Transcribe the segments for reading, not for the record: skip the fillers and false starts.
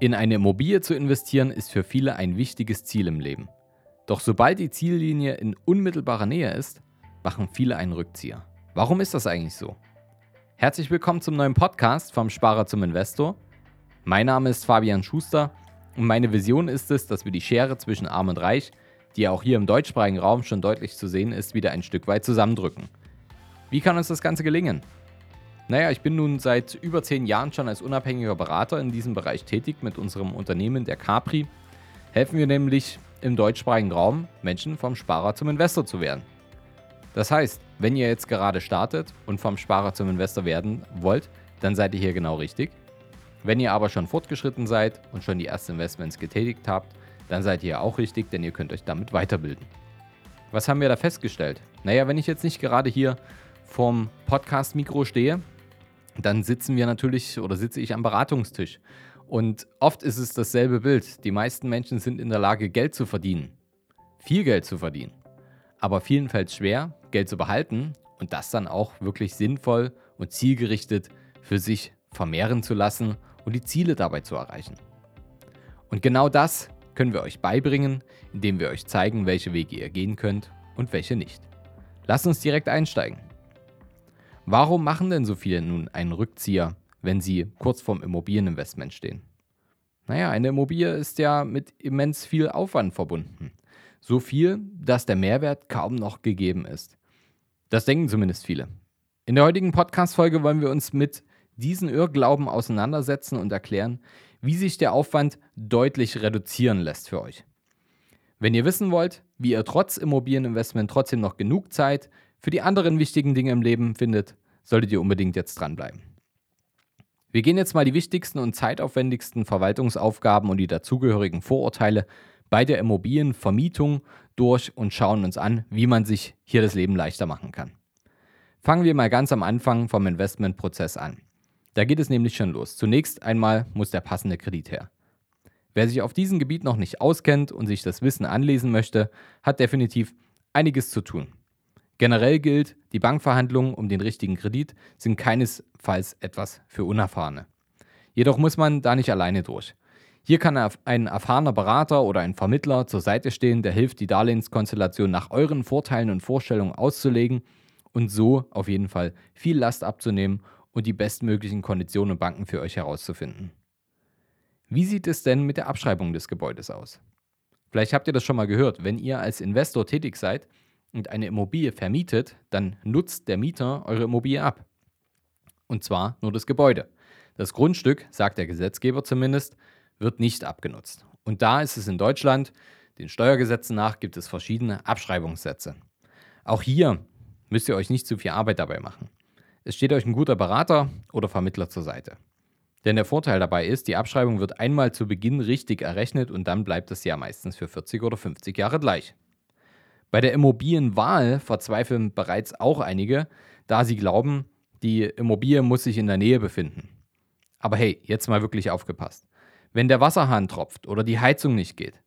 In eine Immobilie zu investieren, ist für viele ein wichtiges Ziel im Leben. Doch sobald die Ziellinie in unmittelbarer Nähe ist, machen viele einen Rückzieher. Warum ist das eigentlich so? Herzlich willkommen zum neuen Podcast vom Sparer zum Investor. Mein Name ist Fabian Schuster und meine Vision ist es, dass wir die Schere zwischen Arm und Reich, die ja auch hier im deutschsprachigen Raum schon deutlich zu sehen ist, wieder ein Stück weit zusammendrücken. Wie kann uns das Ganze gelingen? Naja, ich bin nun seit über 10 Jahren schon als unabhängiger Berater in diesem Bereich tätig mit unserem Unternehmen, der Capri. Helfen wir nämlich im deutschsprachigen Raum, Menschen vom Sparer zum Investor zu werden. Das heißt, wenn ihr jetzt gerade startet und vom Sparer zum Investor werden wollt, dann seid ihr hier genau richtig. Wenn ihr aber schon fortgeschritten seid und schon die ersten Investments getätigt habt, dann seid ihr auch richtig, denn ihr könnt euch damit weiterbilden. Was haben wir da festgestellt? Naja, wenn ich jetzt nicht gerade hier vom Podcast-Mikro stehe, dann sitze ich am Beratungstisch. Und oft ist es dasselbe Bild. Die meisten Menschen sind in der Lage, Geld zu verdienen. Viel Geld zu verdienen. Aber vielen fällt es schwer, Geld zu behalten und das dann auch wirklich sinnvoll und zielgerichtet für sich vermehren zu lassen und die Ziele dabei zu erreichen. Und genau das können wir euch beibringen, indem wir euch zeigen, welche Wege ihr gehen könnt und welche nicht. Lasst uns direkt einsteigen. Warum machen denn so viele nun einen Rückzieher, wenn sie kurz vorm Immobilieninvestment stehen? Naja, eine Immobilie ist ja mit immens viel Aufwand verbunden. So viel, dass der Mehrwert kaum noch gegeben ist. Das denken zumindest viele. In der heutigen Podcast-Folge wollen wir uns mit diesen Irrglauben auseinandersetzen und erklären, wie sich der Aufwand deutlich reduzieren lässt für euch. Wenn ihr wissen wollt, wie ihr trotz Immobilieninvestment trotzdem noch genug Zeit für die anderen wichtigen Dinge im Leben findet, solltet ihr unbedingt jetzt dranbleiben. Wir gehen jetzt mal die wichtigsten und zeitaufwendigsten Verwaltungsaufgaben und die dazugehörigen Vorurteile bei der Immobilienvermietung durch und schauen uns an, wie man sich hier das Leben leichter machen kann. Fangen wir mal ganz am Anfang vom Investmentprozess an. Da geht es nämlich schon los. Zunächst einmal muss der passende Kredit her. Wer sich auf diesem Gebiet noch nicht auskennt und sich das Wissen anlesen möchte, hat definitiv einiges zu tun. Generell gilt, die Bankverhandlungen um den richtigen Kredit sind keinesfalls etwas für Unerfahrene. Jedoch muss man da nicht alleine durch. Hier kann ein erfahrener Berater oder ein Vermittler zur Seite stehen, der hilft, die Darlehenskonstellation nach euren Vorteilen und Vorstellungen auszulegen und so auf jeden Fall viel Last abzunehmen und die bestmöglichen Konditionen und Banken für euch herauszufinden. Wie sieht es denn mit der Abschreibung des Gebäudes aus? Vielleicht habt ihr das schon mal gehört, wenn ihr als Investor tätig seid und eine Immobilie vermietet, dann nutzt der Mieter eure Immobilie ab. Und zwar nur das Gebäude. Das Grundstück, sagt der Gesetzgeber zumindest, wird nicht abgenutzt. Und da ist es in Deutschland, den Steuergesetzen nach, gibt es verschiedene Abschreibungssätze. Auch hier müsst ihr euch nicht zu viel Arbeit dabei machen. Es steht euch ein guter Berater oder Vermittler zur Seite. Denn der Vorteil dabei ist, die Abschreibung wird einmal zu Beginn richtig errechnet und dann bleibt das ja meistens für 40 oder 50 Jahre gleich. Bei der Immobilienwahl verzweifeln bereits auch einige, da sie glauben, die Immobilie muss sich in der Nähe befinden. Aber hey, jetzt mal wirklich aufgepasst. Wenn der Wasserhahn tropft oder die Heizung nicht geht,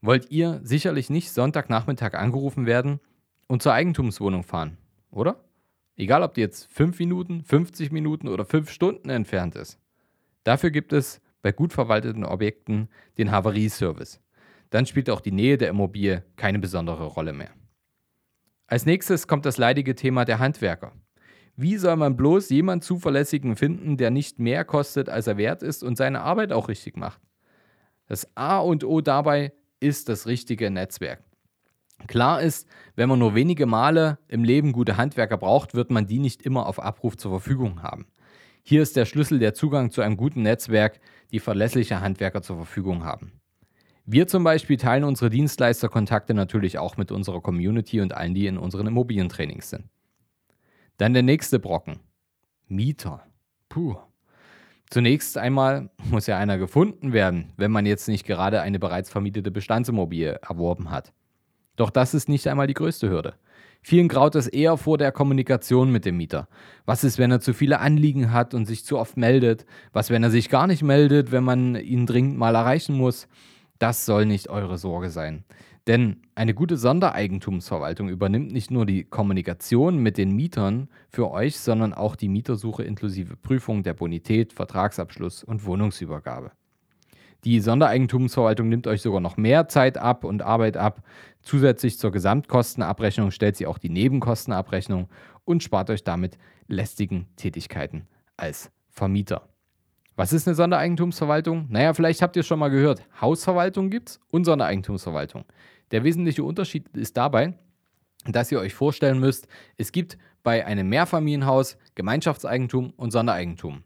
wollt ihr sicherlich nicht Sonntagnachmittag angerufen werden und zur Eigentumswohnung fahren, oder? Egal, ob die jetzt 5 Minuten, 50 Minuten oder 5 Stunden entfernt ist. Dafür gibt es bei gut verwalteten Objekten den Havarieservice. Dann spielt auch die Nähe der Immobilie keine besondere Rolle mehr. Als nächstes kommt das leidige Thema der Handwerker. Wie soll man bloß jemanden Zuverlässigen finden, der nicht mehr kostet, als er wert ist und seine Arbeit auch richtig macht? Das A und O dabei ist das richtige Netzwerk. Klar ist, wenn man nur wenige Male im Leben gute Handwerker braucht, wird man die nicht immer auf Abruf zur Verfügung haben. Hier ist der Schlüssel der Zugang zu einem guten Netzwerk, die verlässliche Handwerker zur Verfügung haben. Wir zum Beispiel teilen unsere Dienstleisterkontakte natürlich auch mit unserer Community und allen, die in unseren Immobilientrainings sind. Dann der nächste Brocken. Mieter. Puh. Zunächst einmal muss ja einer gefunden werden, wenn man jetzt nicht gerade eine bereits vermietete Bestandsimmobilie erworben hat. Doch das ist nicht einmal die größte Hürde. Vielen graut es eher vor der Kommunikation mit dem Mieter. Was ist, wenn er zu viele Anliegen hat und sich zu oft meldet? Was, wenn er sich gar nicht meldet, wenn man ihn dringend mal erreichen muss? Das soll nicht eure Sorge sein. Denn eine gute Sondereigentumsverwaltung übernimmt nicht nur die Kommunikation mit den Mietern für euch, sondern auch die Mietersuche inklusive Prüfung der Bonität, Vertragsabschluss und Wohnungsübergabe. Die Sondereigentumsverwaltung nimmt euch sogar noch mehr Zeit ab und Arbeit ab. Zusätzlich zur Gesamtkostenabrechnung stellt sie auch die Nebenkostenabrechnung und spart euch damit lästigen Tätigkeiten als Vermieter. Was ist eine Sondereigentumsverwaltung? Naja, vielleicht habt ihr es schon mal gehört. Hausverwaltung gibt es und Sondereigentumsverwaltung. Der wesentliche Unterschied ist dabei, dass ihr euch vorstellen müsst, es gibt bei einem Mehrfamilienhaus Gemeinschaftseigentum und Sondereigentum.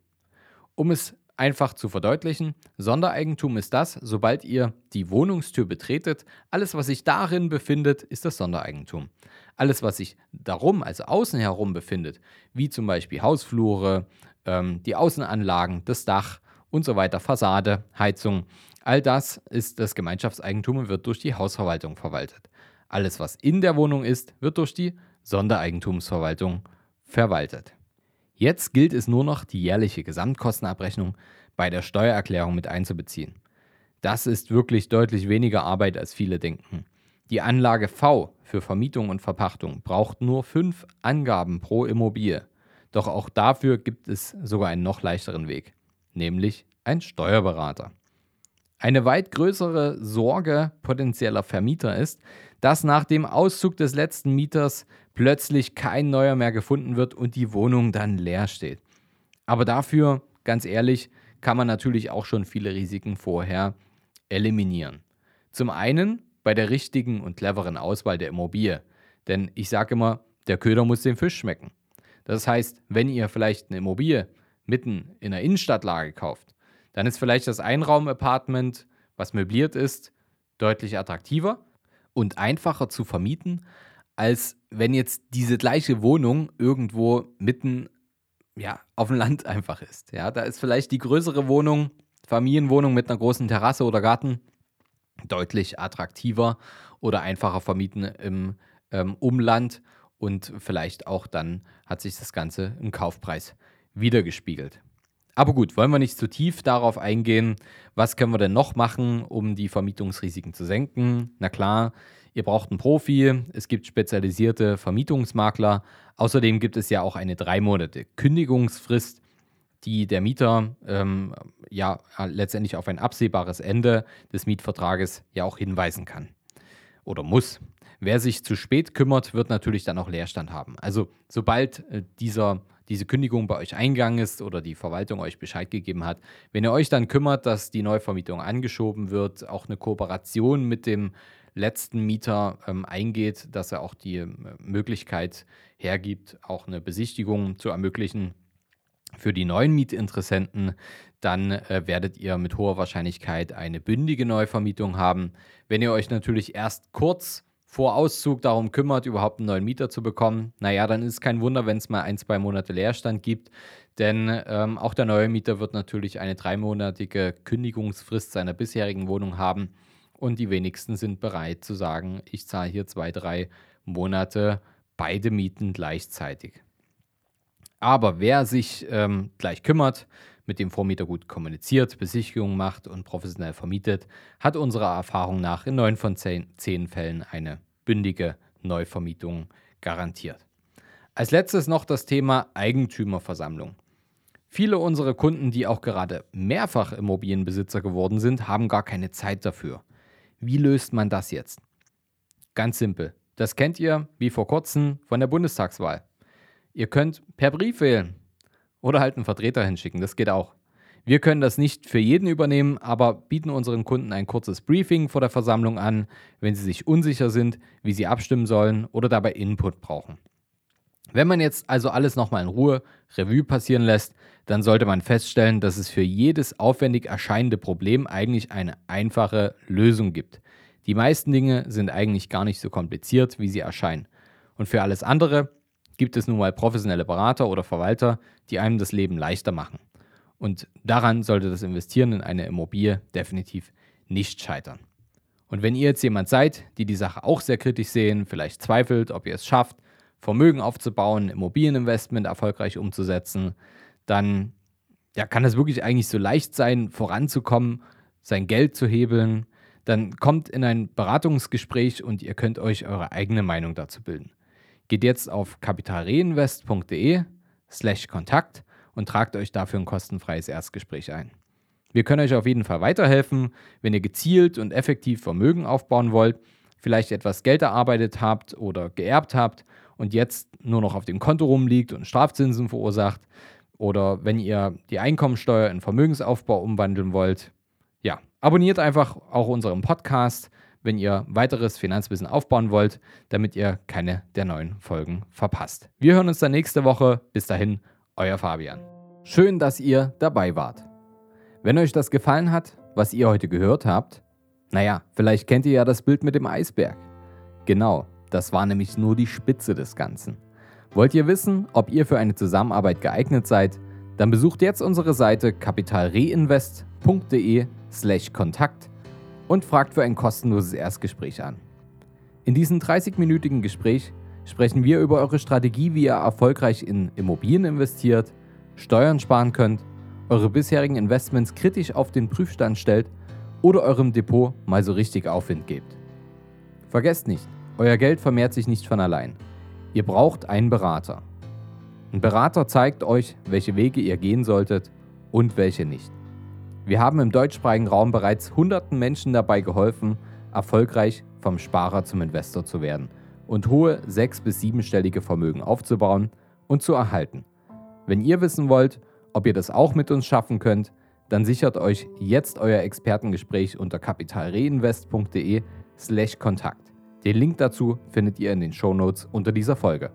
Um es einfach zu verdeutlichen, Sondereigentum ist das, sobald ihr die Wohnungstür betretet, alles, was sich darin befindet, ist das Sondereigentum. Alles, was sich darum, also außen herum befindet, wie zum Beispiel Hausflure, die Außenanlagen, das Dach und so weiter, Fassade, Heizung, all das ist das Gemeinschaftseigentum und wird durch die Hausverwaltung verwaltet. Alles, was in der Wohnung ist, wird durch die Sondereigentumsverwaltung verwaltet. Jetzt gilt es nur noch, die jährliche Gesamtkostenabrechnung bei der Steuererklärung mit einzubeziehen. Das ist wirklich deutlich weniger Arbeit, als viele denken. Die Anlage V für Vermietung und Verpachtung braucht nur 5 Angaben pro Immobilie. Doch auch dafür gibt es sogar einen noch leichteren Weg, nämlich einen Steuerberater. Eine weit größere Sorge potenzieller Vermieter ist, dass nach dem Auszug des letzten Mieters plötzlich kein neuer mehr gefunden wird und die Wohnung dann leer steht. Aber dafür, ganz ehrlich, kann man natürlich auch schon viele Risiken vorher eliminieren. Zum einen bei der richtigen und cleveren Auswahl der Immobilie. Denn ich sage immer, der Köder muss dem Fisch schmecken. Das heißt, wenn ihr vielleicht eine Immobilie mitten in der Innenstadtlage kauft, dann ist vielleicht das Einraum-Apartment, was möbliert ist, deutlich attraktiver und einfacher zu vermieten, als wenn jetzt diese gleiche Wohnung irgendwo mitten auf dem Land einfach ist. Ja, da ist vielleicht die größere Wohnung, Familienwohnung mit einer großen Terrasse oder Garten, deutlich attraktiver oder einfacher vermieten im Umland und vielleicht auch dann hat sich das Ganze im Kaufpreis wiedergespiegelt. Aber gut, wollen wir nicht zu tief darauf eingehen, was können wir denn noch machen, um die Vermietungsrisiken zu senken? Na klar, ihr braucht einen Profi, es gibt spezialisierte Vermietungsmakler. Außerdem gibt es ja auch eine 3 Monate Kündigungsfrist, die der Mieter letztendlich auf ein absehbares Ende des Mietvertrages ja auch hinweisen kann oder muss. Wer sich zu spät kümmert, wird natürlich dann auch Leerstand haben. Also sobald diese Kündigung bei euch eingegangen ist oder die Verwaltung euch Bescheid gegeben hat. Wenn ihr euch dann kümmert, dass die Neuvermietung angeschoben wird, auch eine Kooperation mit dem letzten Mieter eingeht, dass er auch die Möglichkeit hergibt, auch eine Besichtigung zu ermöglichen für die neuen Mietinteressenten, dann werdet ihr mit hoher Wahrscheinlichkeit eine bündige Neuvermietung haben. Wenn ihr euch natürlich erst kurz vor Auszug darum kümmert, überhaupt einen neuen Mieter zu bekommen, dann ist es kein Wunder, wenn es mal 1-2 Monate Leerstand gibt, denn auch der neue Mieter wird natürlich eine 3-monatige Kündigungsfrist seiner bisherigen Wohnung haben und die wenigsten sind bereit zu sagen, ich zahle hier 2-3 Monate beide Mieten gleichzeitig. Aber wer sich gleich kümmert, mit dem Vormieter gut kommuniziert, Besichtigungen macht und professionell vermietet, hat unserer Erfahrung nach in 9 von 10 Fällen eine bündige Neuvermietung garantiert. Als letztes noch das Thema Eigentümerversammlung. Viele unserer Kunden, die auch gerade mehrfach Immobilienbesitzer geworden sind, haben gar keine Zeit dafür. Wie löst man das jetzt? Ganz simpel. Das kennt ihr, wie vor kurzem, von der Bundestagswahl. Ihr könnt per Brief wählen. Oder halt einen Vertreter hinschicken, das geht auch. Wir können das nicht für jeden übernehmen, aber bieten unseren Kunden ein kurzes Briefing vor der Versammlung an, wenn sie sich unsicher sind, wie sie abstimmen sollen oder dabei Input brauchen. Wenn man jetzt also alles nochmal in Ruhe Revue passieren lässt, dann sollte man feststellen, dass es für jedes aufwendig erscheinende Problem eigentlich eine einfache Lösung gibt. Die meisten Dinge sind eigentlich gar nicht so kompliziert, wie sie erscheinen. Und für alles andere gibt es nun mal professionelle Berater oder Verwalter, die einem das Leben leichter machen. Und daran sollte das Investieren in eine Immobilie definitiv nicht scheitern. Und wenn ihr jetzt jemand seid, die die Sache auch sehr kritisch sehen, vielleicht zweifelt, ob ihr es schafft, Vermögen aufzubauen, Immobilieninvestment erfolgreich umzusetzen, dann kann es wirklich eigentlich so leicht sein, voranzukommen, sein Geld zu hebeln. Dann kommt in ein Beratungsgespräch und ihr könnt euch eure eigene Meinung dazu bilden. Geht jetzt auf kapitalreinvest.de/Kontakt und tragt euch dafür ein kostenfreies Erstgespräch ein. Wir können euch auf jeden Fall weiterhelfen, wenn ihr gezielt und effektiv Vermögen aufbauen wollt, vielleicht etwas Geld erarbeitet habt oder geerbt habt und jetzt nur noch auf dem Konto rumliegt und Strafzinsen verursacht, oder wenn ihr die Einkommensteuer in Vermögensaufbau umwandeln wollt. Ja, abonniert einfach auch unseren Podcast, wenn ihr weiteres Finanzwissen aufbauen wollt, damit ihr keine der neuen Folgen verpasst. Wir hören uns dann nächste Woche. Bis dahin, euer Fabian. Schön, dass ihr dabei wart. Wenn euch das gefallen hat, was ihr heute gehört habt, naja, vielleicht kennt ihr ja das Bild mit dem Eisberg. Genau, das war nämlich nur die Spitze des Ganzen. Wollt ihr wissen, ob ihr für eine Zusammenarbeit geeignet seid? Dann besucht jetzt unsere Seite kapitalreinvest.de/kontakt und fragt für ein kostenloses Erstgespräch an. In diesem 30-minütigen Gespräch sprechen wir über eure Strategie, wie ihr erfolgreich in Immobilien investiert, Steuern sparen könnt, eure bisherigen Investments kritisch auf den Prüfstand stellt oder eurem Depot mal so richtig Aufwind gebt. Vergesst nicht, euer Geld vermehrt sich nicht von allein. Ihr braucht einen Berater. Ein Berater zeigt euch, welche Wege ihr gehen solltet und welche nicht. Wir haben im deutschsprachigen Raum bereits hunderten Menschen dabei geholfen, erfolgreich vom Sparer zum Investor zu werden und hohe 6- bis 7-stellige Vermögen aufzubauen und zu erhalten. Wenn ihr wissen wollt, ob ihr das auch mit uns schaffen könnt, dann sichert euch jetzt euer Expertengespräch unter kapitalreinvest.de/kontakt. Den Link dazu findet ihr in den Shownotes unter dieser Folge.